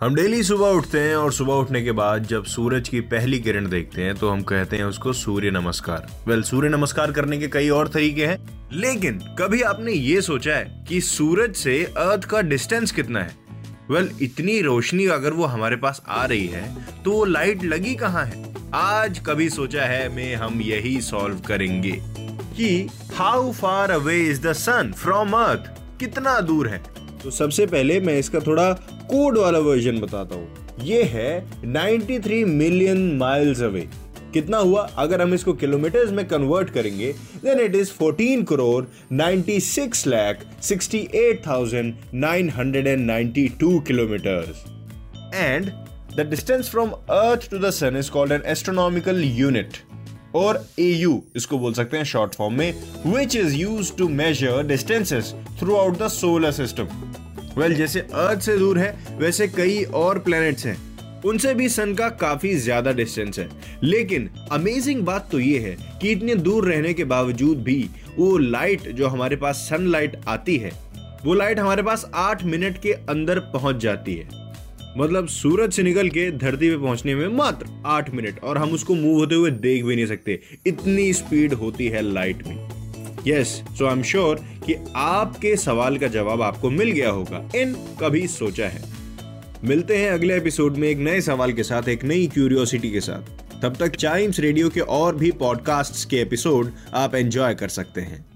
हम डेली सुबह उठते हैं और सुबह उठने के बाद जब सूरज की पहली किरण देखते हैं तो हम कहते हैं उसको सूर्य नमस्कार। सूर्य नमस्कार करने के कई और तरीके हैं, लेकिन कभी आपने ये सोचा है कि सूरज से अर्थ का डिस्टेंस कितना है? इतनी रोशनी अगर वो हमारे पास आ रही है तो वो लाइट लगी कहाँ है? आज कभी सोचा है में हम यही सॉल्व करेंगे कि how far away is the sun from earth, कितना दूर है। तो सबसे पहले मैं इसका थोड़ा कोड वाला वर्जन बताता हूँ। ये है 93 मिलियन माइल्स अवे। कितना हुआ? अगर हम इसको किलोमीटर्स में कन्वर्ट करेंगे then it is 14,96,68,992 kilometres. And the distance from earth to the sun is called an astronomical unit और AU इसको बोल सकते हैं शॉर्ट फॉर्म में, which is used to measure distances throughout the solar system. जैसे earth से दूर है वैसे कई और प्लैनेट्स हैं, उनसे भी सन का काफी ज्यादा डिस्टेंस है। लेकिन अमेजिंग बात तो ये है कि इतने दूर रहने के बावजूद भी वो लाइट जो हमारे पास सनलाइट आती है, वो लाइट हमारे पास 8 मिनट के अंदर पहुंच जाती है। सूरज से निकल के धरती पे पहुंचने में मात्र 8 मिनट और हम उसको मूव होते हुए देख भी नहीं सकते, इतनी स्पीड होती है लाइट में। Yes, so I am sure कि आपके सवाल का जवाब आपको मिल गया होगा इन कभी सोचा है। मिलते हैं अगले एपिसोड में एक नए सवाल के साथ, एक नई क्यूरियोसिटी के साथ। तब तक चाइम्स रेडियो के और भी पॉडकास्ट्स के एपिसोड आप एंजॉय कर सकते हैं।